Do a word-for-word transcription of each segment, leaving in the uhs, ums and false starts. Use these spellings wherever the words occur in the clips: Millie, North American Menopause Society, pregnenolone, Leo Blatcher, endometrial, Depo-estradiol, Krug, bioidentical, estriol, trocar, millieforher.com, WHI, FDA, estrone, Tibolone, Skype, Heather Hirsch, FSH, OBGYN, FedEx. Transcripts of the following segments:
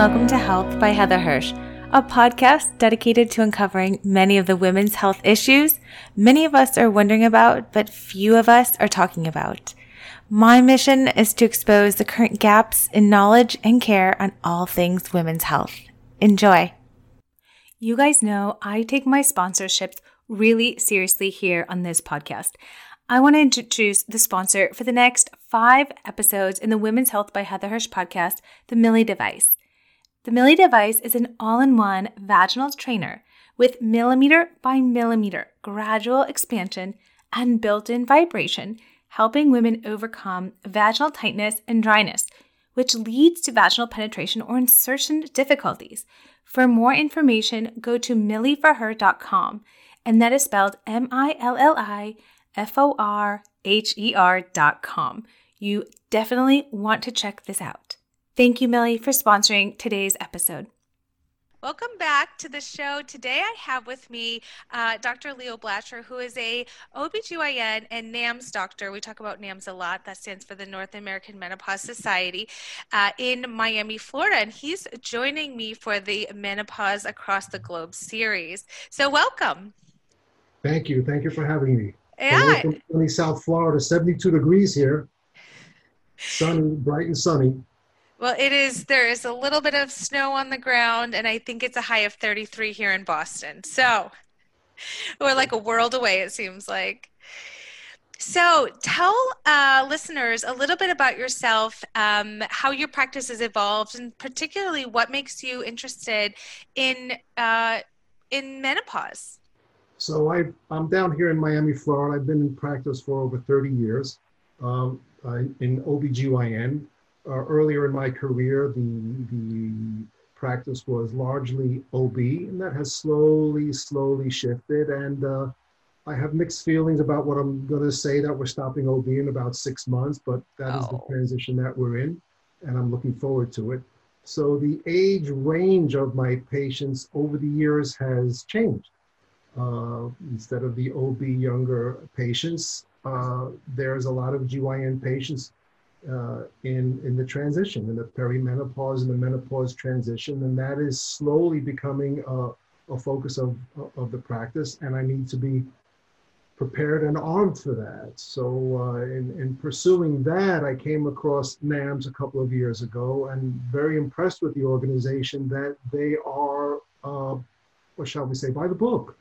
welcome to Health by Heather Hirsch, a podcast dedicated to uncovering many of the women's health issues many of us are wondering about, but few of us are talking about. My mission is to expose the current gaps in knowledge and care on all things women's health. Enjoy. You guys know I take my sponsorships really seriously here on this podcast. I want to introduce the sponsor for the next five episodes in the Women's Health by Heather Hirsch podcast, the Millie device. The Millie device is an all-in-one vaginal trainer with millimeter by millimeter gradual expansion and built-in vibration, helping women overcome vaginal tightness and dryness, which leads to vaginal penetration or insertion difficulties. For more information, go to millie for her dot com, and that is spelled M I L L I F O R H E R dot com. You definitely want to check this out. Thank you, Millie, for sponsoring today's episode. Welcome back to the show. Today I have with me uh, Doctor Leo Blatcher, who is a O B G Y N and NAMS doctor. We talk about NAMS a lot. That stands for the North American Menopause Society uh, in Miami, Florida. And he's joining me for the Menopause Across the Globe series. So welcome. Thank you. Thank you for having me. Yeah. From sunny South Florida, seventy-two degrees here. Sunny, bright and sunny. Well, it is. There is a little bit of snow on the ground, and I think it's a high of thirty-three here in Boston. So we're like a world away, it seems like. So tell uh, listeners a little bit about yourself, um, how your practice has evolved, and particularly what makes you interested in uh, in menopause. So I, I'm down here in Miami, Florida. I've been in practice for over thirty years um, I, in O B G Y N. Uh, earlier in my career, the, the practice was largely O B, and that has slowly, slowly shifted. And uh, I have mixed feelings about what I'm going to say, that we're stopping O B in about six months, but that oh. is the transition that we're in, and I'm looking forward to it. So the age range of my patients over the years has changed. Uh, instead of the O B younger patients, uh, there's a lot of G Y N patients uh, in, in the transition, in the perimenopause and the menopause transition, and that is slowly becoming a, a focus of, of the practice, and I need to be prepared and armed for that. So uh, in, in pursuing that, I came across NAMS a couple of years ago, and very impressed with the organization that they are, uh, what shall we say, by the book.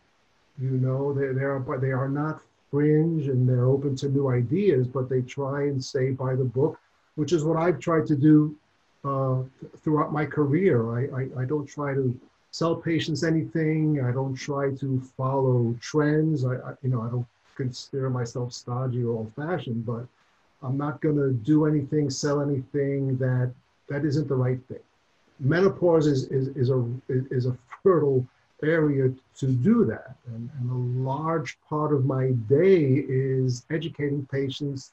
You know, they they are they are not fringe, and they're open to new ideas, but they try and stay by the book, which is what I've tried to do uh, throughout my career. I, I, I don't try to sell patients anything. I don't try to follow trends. I, I you know I don't consider myself stodgy or old-fashioned, but I'm not going to do anything, sell anything that that isn't the right thing. Menopause is is is a is a fertile area to do that, and, and a large part of my day is educating patients,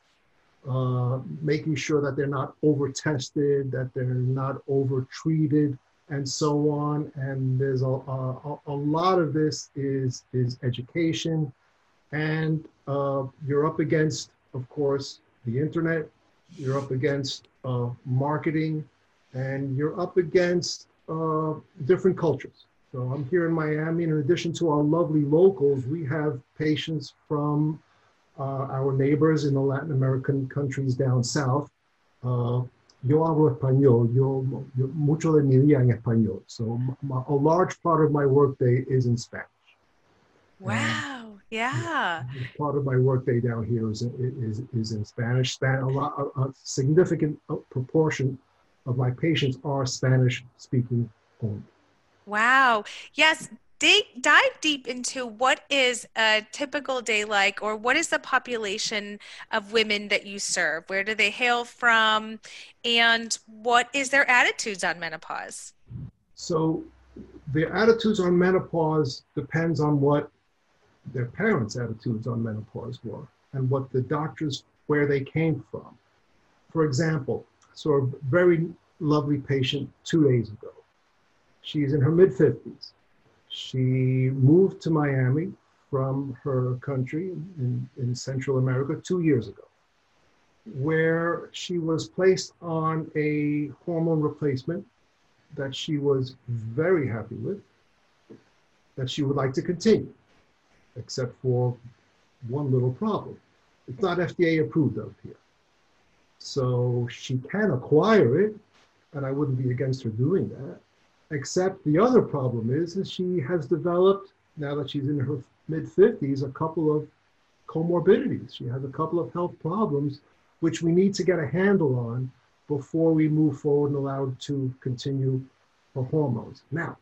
uh, making sure that they're not over-tested, that they're not over-treated, and so on. And there's a a, a lot of this is is education, and uh, you're up against, of course, the internet, you're up against uh, marketing, and you're up against uh, different cultures. So I'm here in Miami, and in addition to our lovely locals, we have patients from uh, our neighbors in the Latin American countries down south. Uh, yo hablo español, yo, yo mucho de mi día en español. So my, a large part of my workday is in Spanish. Wow, um, yeah. Part of my workday down here is is is in Spanish. Span, a, lot, a, a significant proportion of my patients are Spanish-speaking only. Wow. Yes. Dig, dive deep into what is a typical day like, or what is the population of women that you serve? Where do they hail from? And what is their attitudes on menopause? So their attitudes on menopause depends on what their parents' attitudes on menopause were and what the doctors, where they came from. For example, I saw a very lovely patient two days ago. She's in her mid-fifties. She moved to Miami from her country in, in Central America two years ago, where she was placed on a hormone replacement that she was very happy with, that she would like to continue, except for one little problem. It's not F D A approved up here. So she can acquire it, and I wouldn't be against her doing that, except the other problem is, is she has developed, now that she's in her mid fifties, a couple of comorbidities. She has a couple of health problems, which we need to get a handle on before we move forward and allow her to continue her hormones. Now,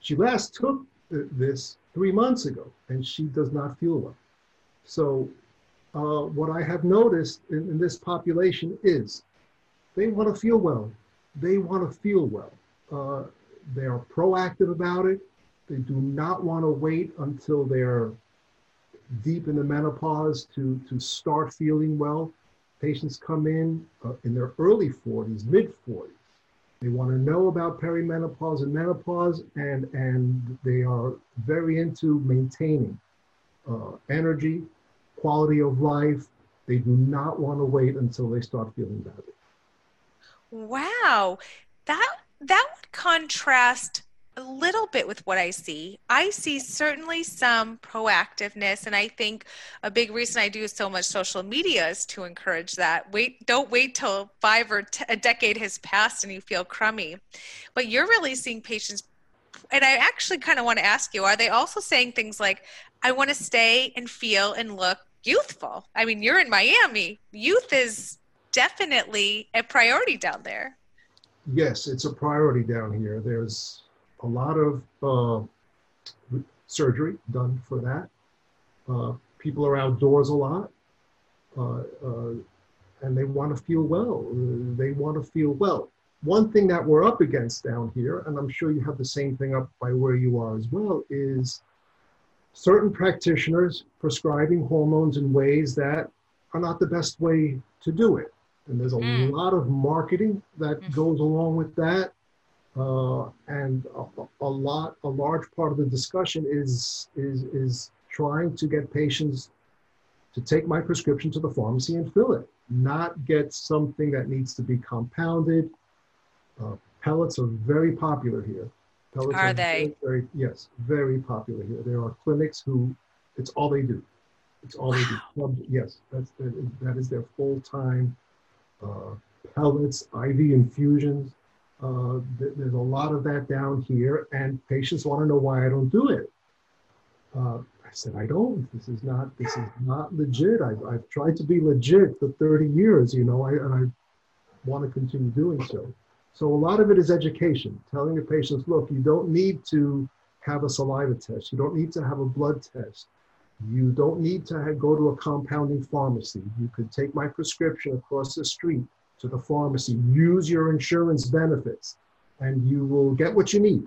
she last took this three months ago, and she does not feel well. So uh, what I have noticed in, in this population is they want to feel well. They want to feel well. Uh, they are proactive about it. They do not want to wait until they're deep in the menopause to, to start feeling well. Patients come in uh, in their early forties, mid forties. They want to know about perimenopause and menopause, and, and they are very into maintaining uh, energy, quality of life. They do not want to wait until they start feeling badly. Wow. That, that would contrast a little bit with what I see. I see certainly some proactiveness, and I think a big reason I do so much social media is to encourage that. Wait, don't wait till five or t- a decade has passed and you feel crummy. But you're really seeing patients, and I actually kind of want to ask you, are they also saying things like, I want to stay and feel and look youthful? I mean, you're in Miami. Youth is definitely a priority down there. Yes, it's a priority down here. There's a lot of uh, surgery done for that. Uh, people are outdoors a lot, uh, uh, and they want to feel well. They want to feel well. One thing that we're up against down here, and I'm sure you have the same thing up by where you are as well, is certain practitioners prescribing hormones in ways that are not the best way to do it. And there's a mm. lot of marketing that mm. goes along with that. Uh, and a, a lot, a large part of the discussion is, is, is trying to get patients to take my prescription to the pharmacy and fill it, not get something that needs to be compounded. Uh, pellets are very popular here. Pellets are, are they? Very, very, yes, very popular here. There are clinics who, it's all they do. It's all wow. they do. Yes, that's, that, that is their full-time uh, pellets, I V infusions. Uh, th- there's a lot of that down here, and patients want to know why I don't do it. Uh, I said, I don't. This is not. This is not legit. I've I've tried to be legit for thirty years, you know, I, and I want to continue doing so. So a lot of it is education, telling the patients, look, you don't need to have a saliva test. You don't need to have a blood test. You don't need to have, go to a compounding pharmacy. You could take my prescription across the street to the pharmacy, use your insurance benefits, and you will get what you need,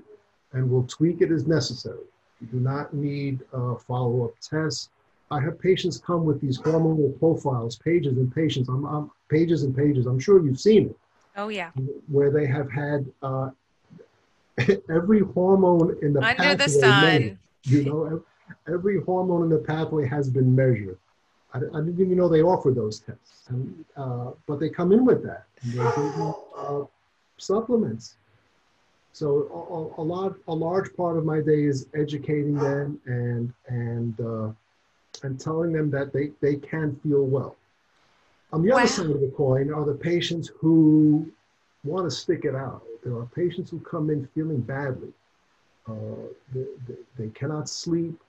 and we'll tweak it as necessary. You do not need uh, follow-up tests. I have patients come with these hormonal profiles, pages and pages. I'm, I'm pages and pages. I'm sure you've seen it. Oh yeah. Where they have had uh, every hormone in the under pathway the sun. Made, you know, every hormone in the pathway has been measured. I didn't even know they offer those tests, and, uh, but they come in with that. And they're giving, uh, supplements. So a, a lot, a large part of my day is educating them and and uh, and telling them that they, they can feel well. On the wow. other side of the coin are the patients who want to stick it out. There are patients who come in feeling badly. Uh, they, they, they cannot sleep.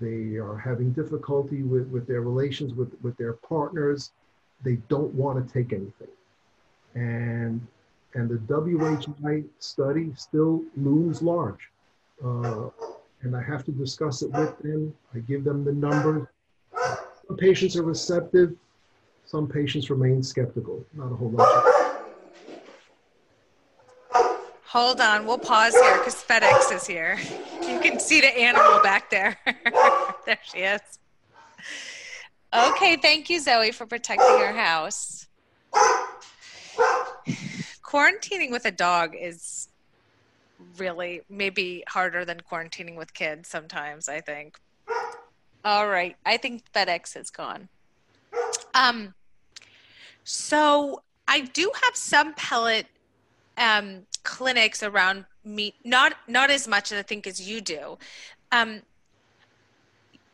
They are having difficulty with, with their relations with, with their partners. They don't want to take anything. And and the W H I study still looms large. Uh, and I have to discuss it with them. I give them the numbers. Some patients are receptive. Some patients remain skeptical. Not a whole lot. Hold on. We'll pause here because FedEx is here. You can see the animal back there. There she is. Okay, thank you, Zoe, for protecting our house. Quarantining with a dog is really maybe harder than quarantining with kids sometimes, I think. All right, I think FedEx is gone. Um, so I do have some pellet um, clinics around me, not not as much as I think as you do. Um,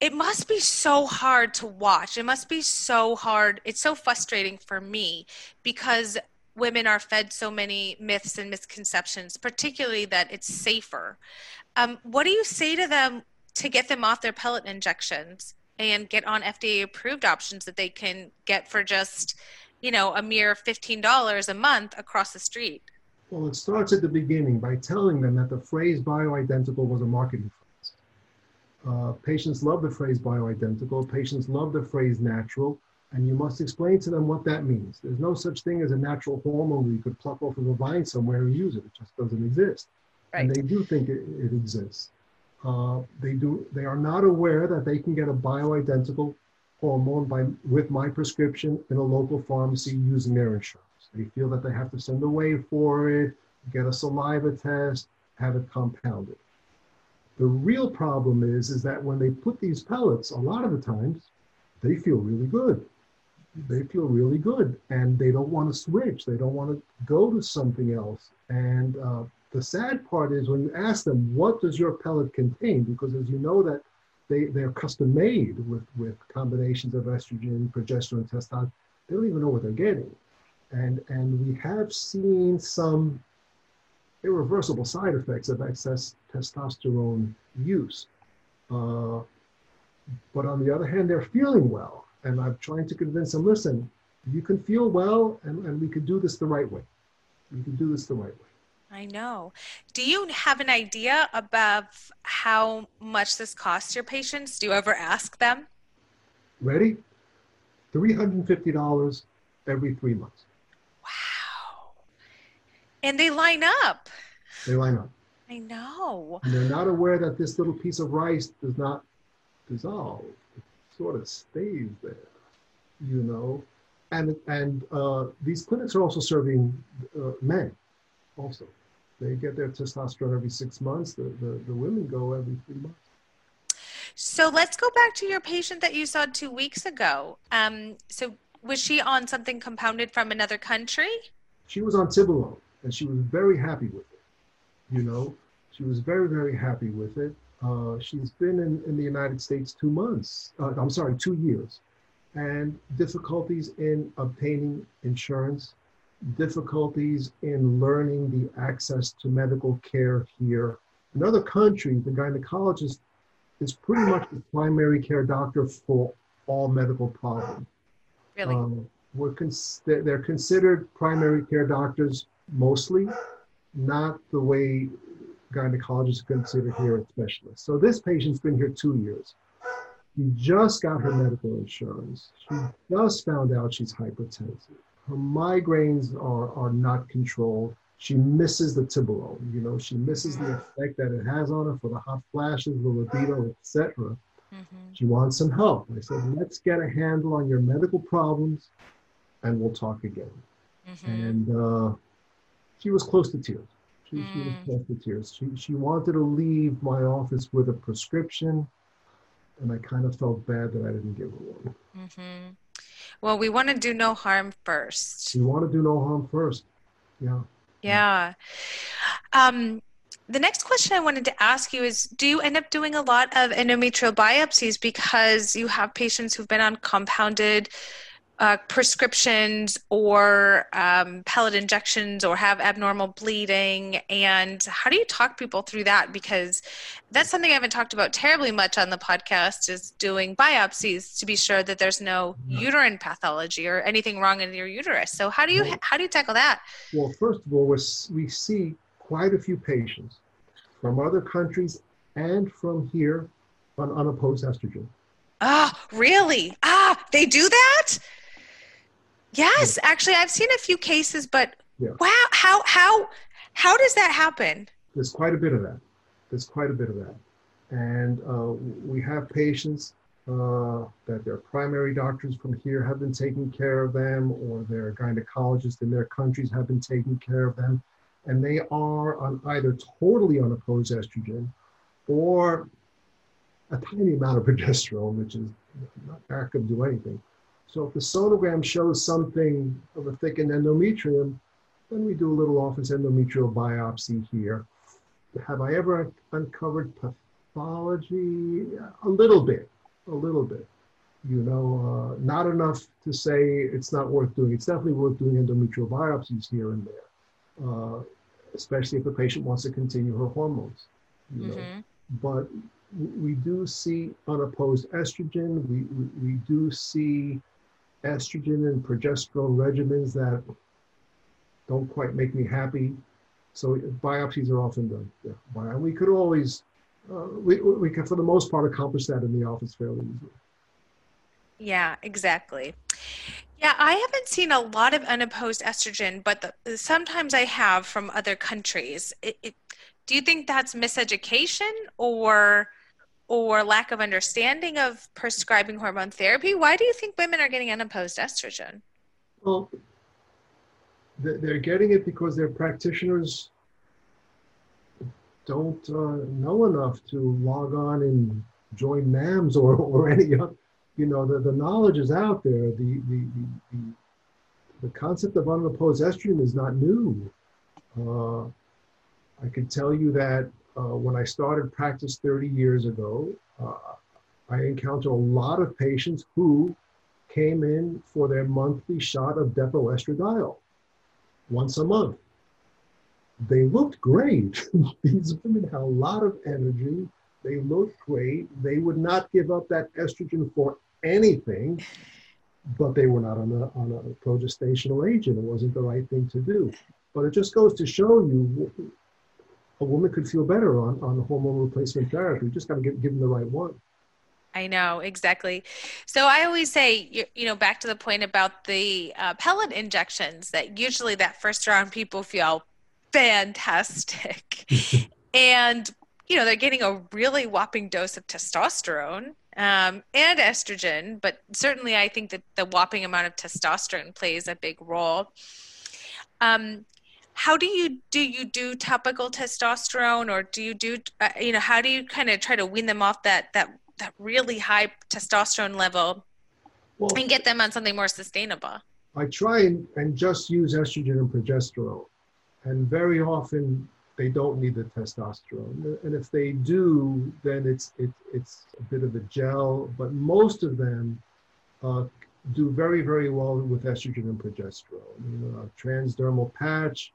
it must be so hard to watch. It must be so hard. It's so frustrating for me because women are fed so many myths and misconceptions, particularly that it's safer. Um, what do you say to them to get them off their pellet injections and get on F D A approved options that they can get for just, you know, a mere fifteen dollars a month across the street? Well, it starts at the beginning by telling them that the phrase bioidentical was a marketing phrase. Uh, patients love the phrase bioidentical, patients love the phrase natural, and you must explain to them what that means. There's no such thing as a natural hormone where you could pluck off of a vine somewhere and use it. It just doesn't exist. Right. And they do think it, it exists. Uh, they do. They are not aware that they can get a bioidentical hormone by with my prescription in a local pharmacy using their insurance. They feel that they have to send away for it, get a saliva test, have it compounded. The real problem is, is that when they put these pellets, a lot of the times, they feel really good. They feel really good, and they don't want to switch. They don't want to go to something else. And uh, the sad part is when you ask them, what does your pellet contain? Because as you know that they, they're custom made with, with combinations of estrogen, progesterone, testosterone, they don't even know what they're getting. And and we have seen some irreversible side effects of excess testosterone use. Uh, but on the other hand, they're feeling well. And I'm trying to convince them, listen, you can feel well, and, and we can do this the right way. We can do this the right way. I know. Do you have an idea about how much this costs your patients? Do you ever ask them? Ready? three hundred fifty dollars every three months. Wow. And they line up. They line up. I know. And they're not aware that this little piece of rice does not dissolve. It sort of stays there, you know. And and uh, these clinics are also serving uh, men also. They get their testosterone every six months. The, the, the women go every three months. So let's go back to your patient that you saw two weeks ago. Um, so was she on something compounded from another country? She was on Tibolone, and she was very happy with it. You know, she was very, very happy with it. Uh, she's been in, in the United States two months, uh, I'm sorry, two years, and difficulties in obtaining insurance, difficulties in learning the access to medical care here. In other countries, the gynecologist is pretty much the primary care doctor for all medical problems. Really? Um, we're cons- they're considered primary care doctors mostly, not the way gynecologists are considered here as specialists. So this patient's been here two years. She just got her medical insurance. She just found out she's hypertensive. Her migraines are, are not controlled. She misses the Tibolone. You know, she misses the effect that it has on her for the hot flashes, the libido, et cetera. Mm-hmm. She wants some help. I said, let's get a handle on your medical problems, and we'll talk again. Mm-hmm. And uh, she was close to tears. She, mm. she was close to tears. She she wanted to leave my office with a prescription, and I kind of felt bad that I didn't give her one. Mm-hmm. Well, we want to do no harm first. We want to do no harm first. Yeah. Yeah. Um. The next question I wanted to ask you is, do you end up doing a lot of endometrial biopsies because you have patients who've been on compounded uh, prescriptions or um, pellet injections or have abnormal bleeding? And how do you talk people through that? Because that's something I haven't talked about terribly much on the podcast, is doing biopsies to be sure that there's no, no. uterine pathology or anything wrong in your uterus. So how do you, well, how do you tackle that? Well, first of all, we're, we see quite a few patients from other countries and from here on unopposed estrogen. Ah, oh, really? Ah, they do that? Yes, yeah. Actually, I've seen a few cases, but yeah. Wow, how how how does that happen? There's quite a bit of that. There's quite a bit of that. And uh, we have patients uh, that their primary doctors from here have been taking care of them, or their gynecologists in their countries have been taking care of them. And they are on either totally unopposed estrogen or a tiny amount of progesterone, which is not going to do anything. So if the sonogram shows something of a thickened endometrium, Then we do a little office endometrial biopsy here. Have I ever uncovered pathology? A little bit, a little bit. You know, uh, not enough to say it's not worth doing. It's definitely worth doing endometrial biopsies here and there, uh, especially if the patient wants to continue her hormones. You know? Mm-hmm. But we do see unopposed estrogen. We, we, we do see estrogen and progesterone regimens that don't quite make me happy. So biopsies are often done. Yeah. We could always, uh, we, we can, for the most part, accomplish that in the office fairly easily. Yeah, exactly. Yeah, I haven't seen a lot of unopposed estrogen, but the, sometimes I have from other countries. It, it, do you think that's miseducation or or lack of understanding of prescribing hormone therapy? Why do you think women are getting unopposed estrogen? Well, they're getting it because their practitioners don't uh, know enough to log on and join NAMS or, or any other. You know, the, the knowledge is out there. The the, the the concept of unopposed estrogen is not new. Uh, I can tell you that uh, when I started practice thirty years ago, uh, I encountered a lot of patients who came in for their monthly shot of Depo-estradiol once a month. They looked great. These women had a lot of energy. They looked great. They would not give up that estrogen for anything, but they were not on a, on a progestational agent. It wasn't the right thing to do. But it just goes to show you a woman could feel better on, on hormone replacement therapy. You just got to give them the right one. I know, exactly. So I always say, you, you know, back to the point about the uh, pellet injections, that usually that first round people feel fantastic. And you know, they're getting a really whopping dose of testosterone um, and estrogen, but certainly I think that the whopping amount of testosterone plays a big role. Um, how do you do you do topical testosterone, or do you do, uh, you know, how do you kind of try to wean them off that that, that really high testosterone level well, and get them on something more sustainable? I try and, and just use estrogen and progesterone, and very often they don't need the testosterone. And if they do, then it's it, it's a bit of a gel, but most of them uh, do very, very well with estrogen and progesterone. You know, a transdermal patch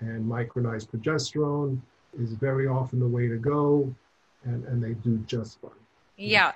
and micronized progesterone is very often the way to go, and, and they do just fine. Yeah,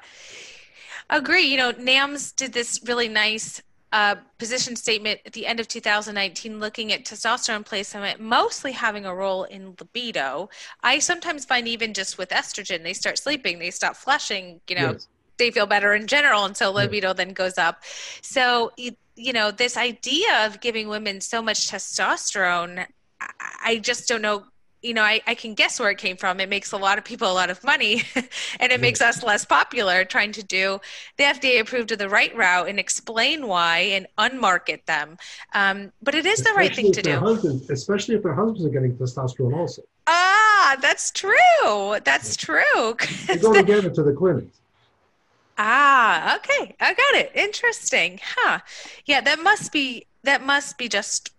agree. You know, NAMS did this really nice Uh, position statement at the end of two thousand nineteen, looking at testosterone placement mostly having a role in libido. I sometimes find even just with estrogen, they start sleeping, they stop flushing, you know, yes. They feel better in general, and so libido yes. then goes up. So, you know, this idea of giving women so much testosterone, I, I just don't know. You know, I, I can guess where it came from. It makes a lot of people a lot of money, and it makes us less popular trying to do the F D A approved of the right route and explain why and unmarket them. Um, but it is the especially right thing to do. Husbands, especially if their husbands are getting testosterone also. Ah, that's true. That's yeah. true. They go together to the clinics. Ah, okay. I got it. Interesting. Huh. Yeah, that must be, that must be just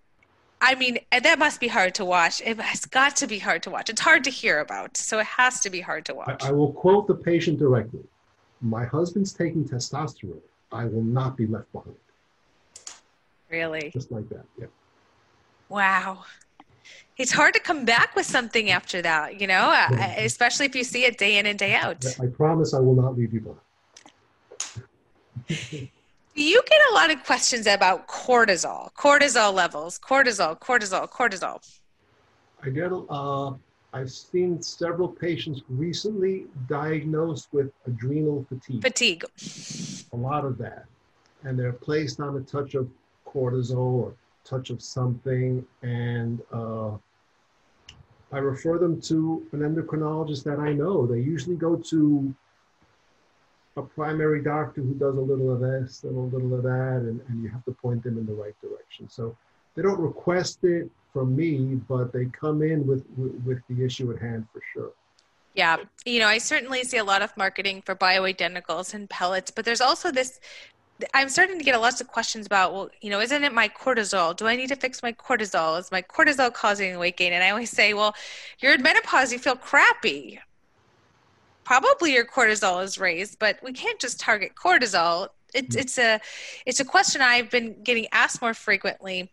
I mean, that must be hard to watch. It has got to be hard to watch. It's hard to hear about, so it has to be hard to watch. I, I will quote the patient directly. My husband's taking testosterone. I will not be left behind. Really? Just like that, yeah. Wow. It's hard to come back with something after that, you know, mm-hmm. especially if you see it day in and day out. I promise I will not leave you behind. You get a lot of questions about cortisol, cortisol levels, cortisol, cortisol, cortisol. I get, uh, I've seen several patients recently diagnosed with adrenal fatigue. Fatigue. A lot of that. And they're placed on a touch of cortisol or touch of something. And uh, I refer them to an endocrinologist that I know. They usually go to a primary doctor who does a little of this and a little of that, and, and you have to point them in the right direction. So they don't request it from me, but they come in with, with, with the issue at hand for sure. Yeah. You know, I certainly see a lot of marketing for bioidenticals and pellets, but there's also this I'm starting to get lots of questions about, well, you know, isn't it my cortisol? Do I need to fix my cortisol? Is my cortisol causing weight gain? And I always say, well, you're in menopause, you feel crappy. Probably your cortisol is raised, but we can't just target cortisol. It's it's a it's a question I've been getting asked more frequently.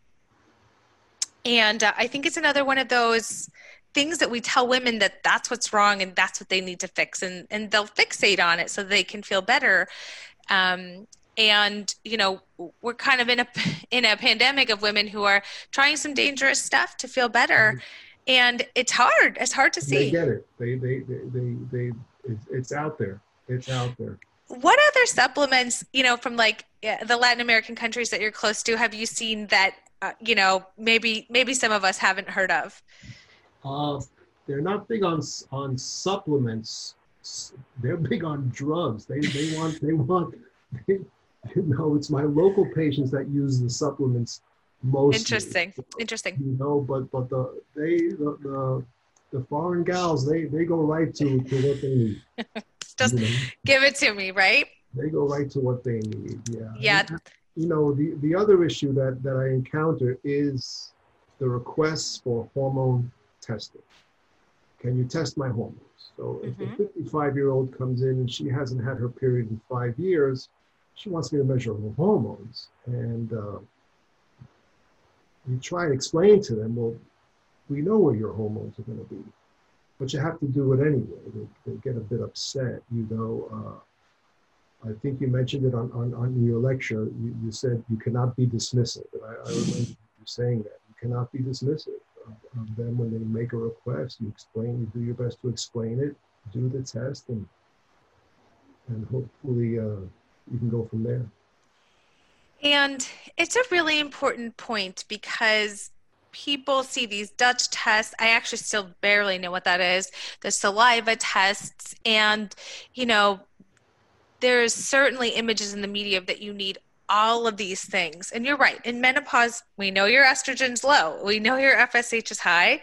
And uh, I think it's another one of those things that we tell women that that's what's wrong and that's what they need to fix. And, and they'll fixate on it so they can feel better. Um, and, you know, we're kind of in a, in a pandemic of women who are trying some dangerous stuff to feel better. And it's hard. It's hard to see. They get it. They, they, they, they, they it's, it's out there. It's out there. What other supplements, you know, from like the Latin American countries that you're close to, have you seen that, uh, you know, maybe, maybe some of us haven't heard of? Uh, they're not big on on supplements. They're big on drugs. They they want they want. They, you know, it's my local patients that use the supplements most. Interesting, interesting. You know, but but the they the the, the foreign gals they, they go right to, to what they need. Just you know, give it to me, right? They go right to what they need. Yeah. Yeah. And, you know, the, the other issue that, that I encounter is the requests for hormone testing. Can you test my hormones? So mm-hmm. if a fifty-five-year-old comes in and she hasn't had her period in five years, she wants me to measure her hormones. And uh, you try and explain to them, well, we know where your hormones are going to be, but you have to do it anyway. They, they get a bit upset, you know. Uh, I think you mentioned it on, on, on your lecture. You, you said you cannot be dismissive. And I, I remember you saying that. You cannot be dismissive of them when they make a request. You explain, you do your best to explain it, do the test, and and hopefully uh, you can go from there. And it's a really important point because people see these Dutch tests. I actually still barely know what that is, the saliva tests. And, you know, there's certainly images in the media that you need all of these things. And you're right. In menopause, we know your estrogen's low. We know your F S H is high.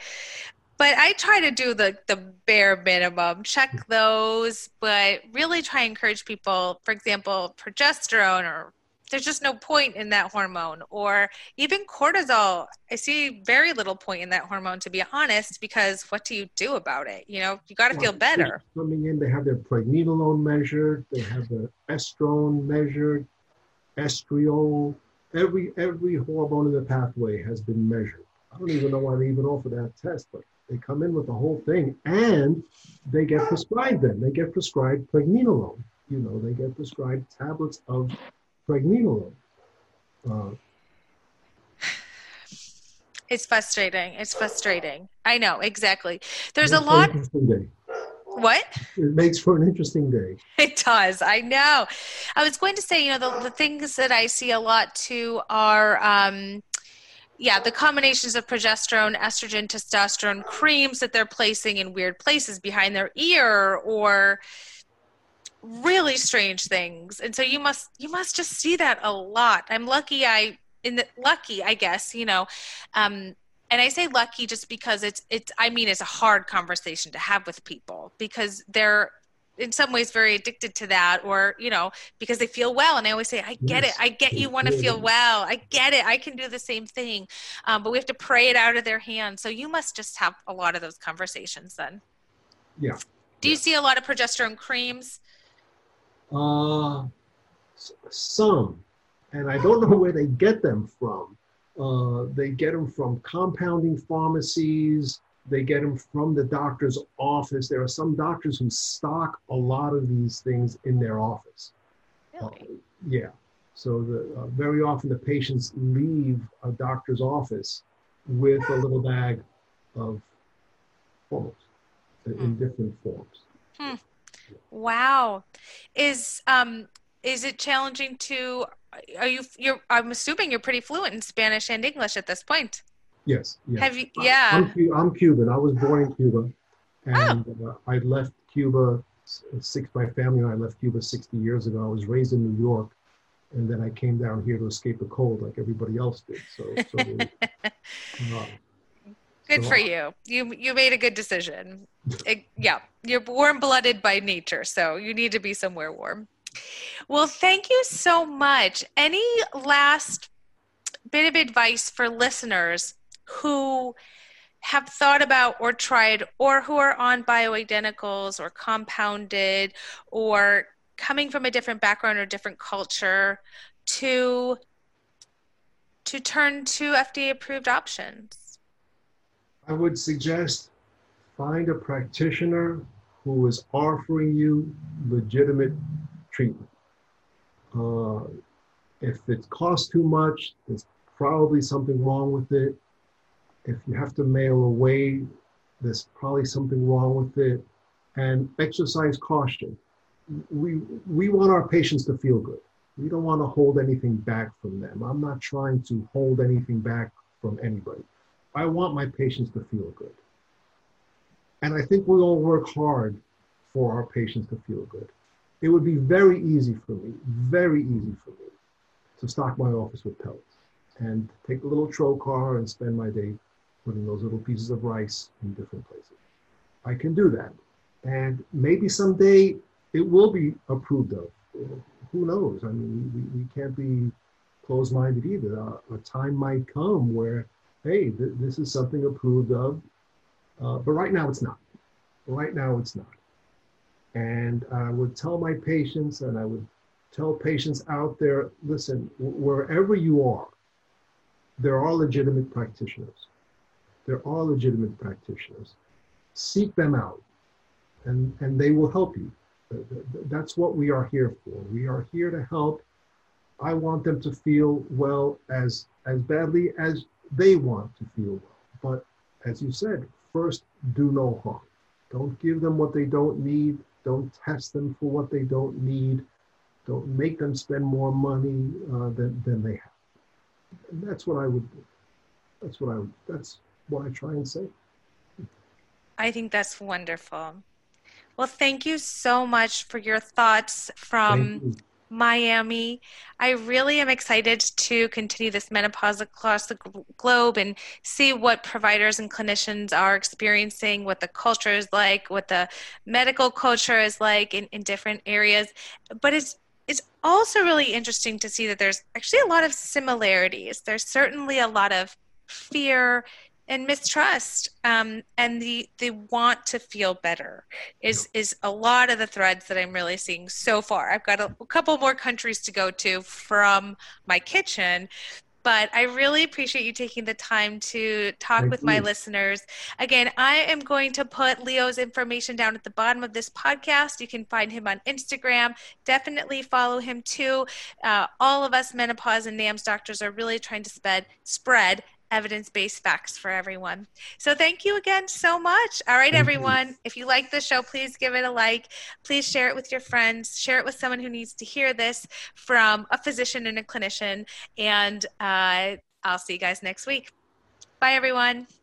But I try to do the, the bare minimum, check those, but really try to encourage people, for example, progesterone, or there's just no point in that hormone, or even cortisol. I see very little point in that hormone, to be honest, because what do you do about it? You know, you got to well, feel better. Coming in, they have their pregnenolone measured. They have their estrone measured. Estriol, every every hormone in the pathway has been measured. I don't even know why they even offer that test, but they come in with the whole thing, and they get prescribed them. They get prescribed pregnenolone. You know, they get prescribed tablets of pregnenolone. Uh, it's frustrating. It's frustrating. I know, exactly. There's a lot. What? It makes for an interesting day. It does. I know. I was going to say, you know, the, the things that I see a lot too are, um, yeah, the combinations of progesterone, estrogen, testosterone, creams that they're placing in weird places behind their ear, or really strange things. And so you must, you must just see that a lot. I'm lucky. I, in the lucky, I guess, you know, um, and I say lucky just because it's, it's, I mean, it's a hard conversation to have with people because they're in some ways very addicted to that, or, you know, because they feel well. And I always say, I get yes. it. I get you want to feel well. I get it. I can do the same thing. Um, but we have to pray it out of their hands. So you must just have a lot of those conversations then. Yeah. Do yeah. you see a lot of progesterone creams? Uh, some, and I don't know where they get them from. Uh, they get them from compounding pharmacies. They get them from the doctor's office. There are some doctors who stock a lot of these things in their office. Really? Uh, yeah. So the, uh, very often the patients leave a doctor's office with a little bag of hormones hmm. in different forms. Hmm. Yeah. Wow. Is um is it challenging to... Are you? You're. I'm assuming you're pretty fluent in Spanish and English at this point. Yes. yes. Have you? Yeah. I'm, I'm Cuban. I was born in Cuba, and oh. uh, I left Cuba. Six. My family and I left Cuba sixty years ago. I was raised in New York, and then I came down here to escape the cold, like everybody else did. So. so uh, good so for I, you. You you made a good decision. it, yeah, you're warm-blooded by nature, so you need to be somewhere warm. Well, thank you so much. Any last bit of advice for listeners who have thought about or tried or who are on bioidenticals or compounded or coming from a different background or different culture to to turn to F D A-approved options? I would suggest find a practitioner who is offering you legitimate treatment. Uh, if it costs too much, there's probably something wrong with it. If you have to mail away, there's probably something wrong with it. And exercise caution. We we want our patients to feel good. We don't want to hold anything back from them. I'm not trying to hold anything back from anybody. I want my patients to feel good. And I think we all work hard for our patients to feel good. It would be very easy for me, very easy for me to stock my office with pellets and take a little trocar and spend my day putting those little pieces of rice in different places. I can do that. And maybe someday it will be approved of. Who knows? I mean, we, we can't be closed-minded either. A, a time might come where, hey, th- this is something approved of, uh, but right now it's not. Right now it's not. And I would tell my patients, and I would tell patients out there, listen, w- wherever you are, there are legitimate practitioners. There are legitimate practitioners. Seek them out, and, and they will help you. That's what we are here for. We are here to help. I want them to feel well as as badly as they want to feel well. But as you said, first, do no harm. Don't give them what they don't need. Don't test them for what they don't need. Don't make them spend more money uh, than, than they have. And that's what I would do. That's what I would, that's what I try and say. I think that's wonderful. Well, thank you so much for your thoughts from Miami. I really am excited to continue this menopause across the globe and see what providers and clinicians are experiencing, what the culture is like, what the medical culture is like in, in different areas. But it's It's also really interesting to see that there's actually a lot of similarities. There's certainly a lot of fear and mistrust, um, and the the want to feel better is is a lot of the threads that I'm really seeing so far. I've got a, a couple more countries to go to from my kitchen, but I really appreciate you taking the time to talk Thank with you. My listeners. Again, I am going to put Leo's information down at the bottom of this podcast. You can find him on Instagram. Definitely follow him too. Uh, all of us menopause and NAMS doctors are really trying to spread, spread evidence-based facts for everyone. So thank you again so much. All right, thank everyone. You. If you like the show, please give it a like. Please share it with your friends. Share it with someone who needs to hear this from a physician and a clinician. And uh, I'll see you guys next week. Bye, everyone.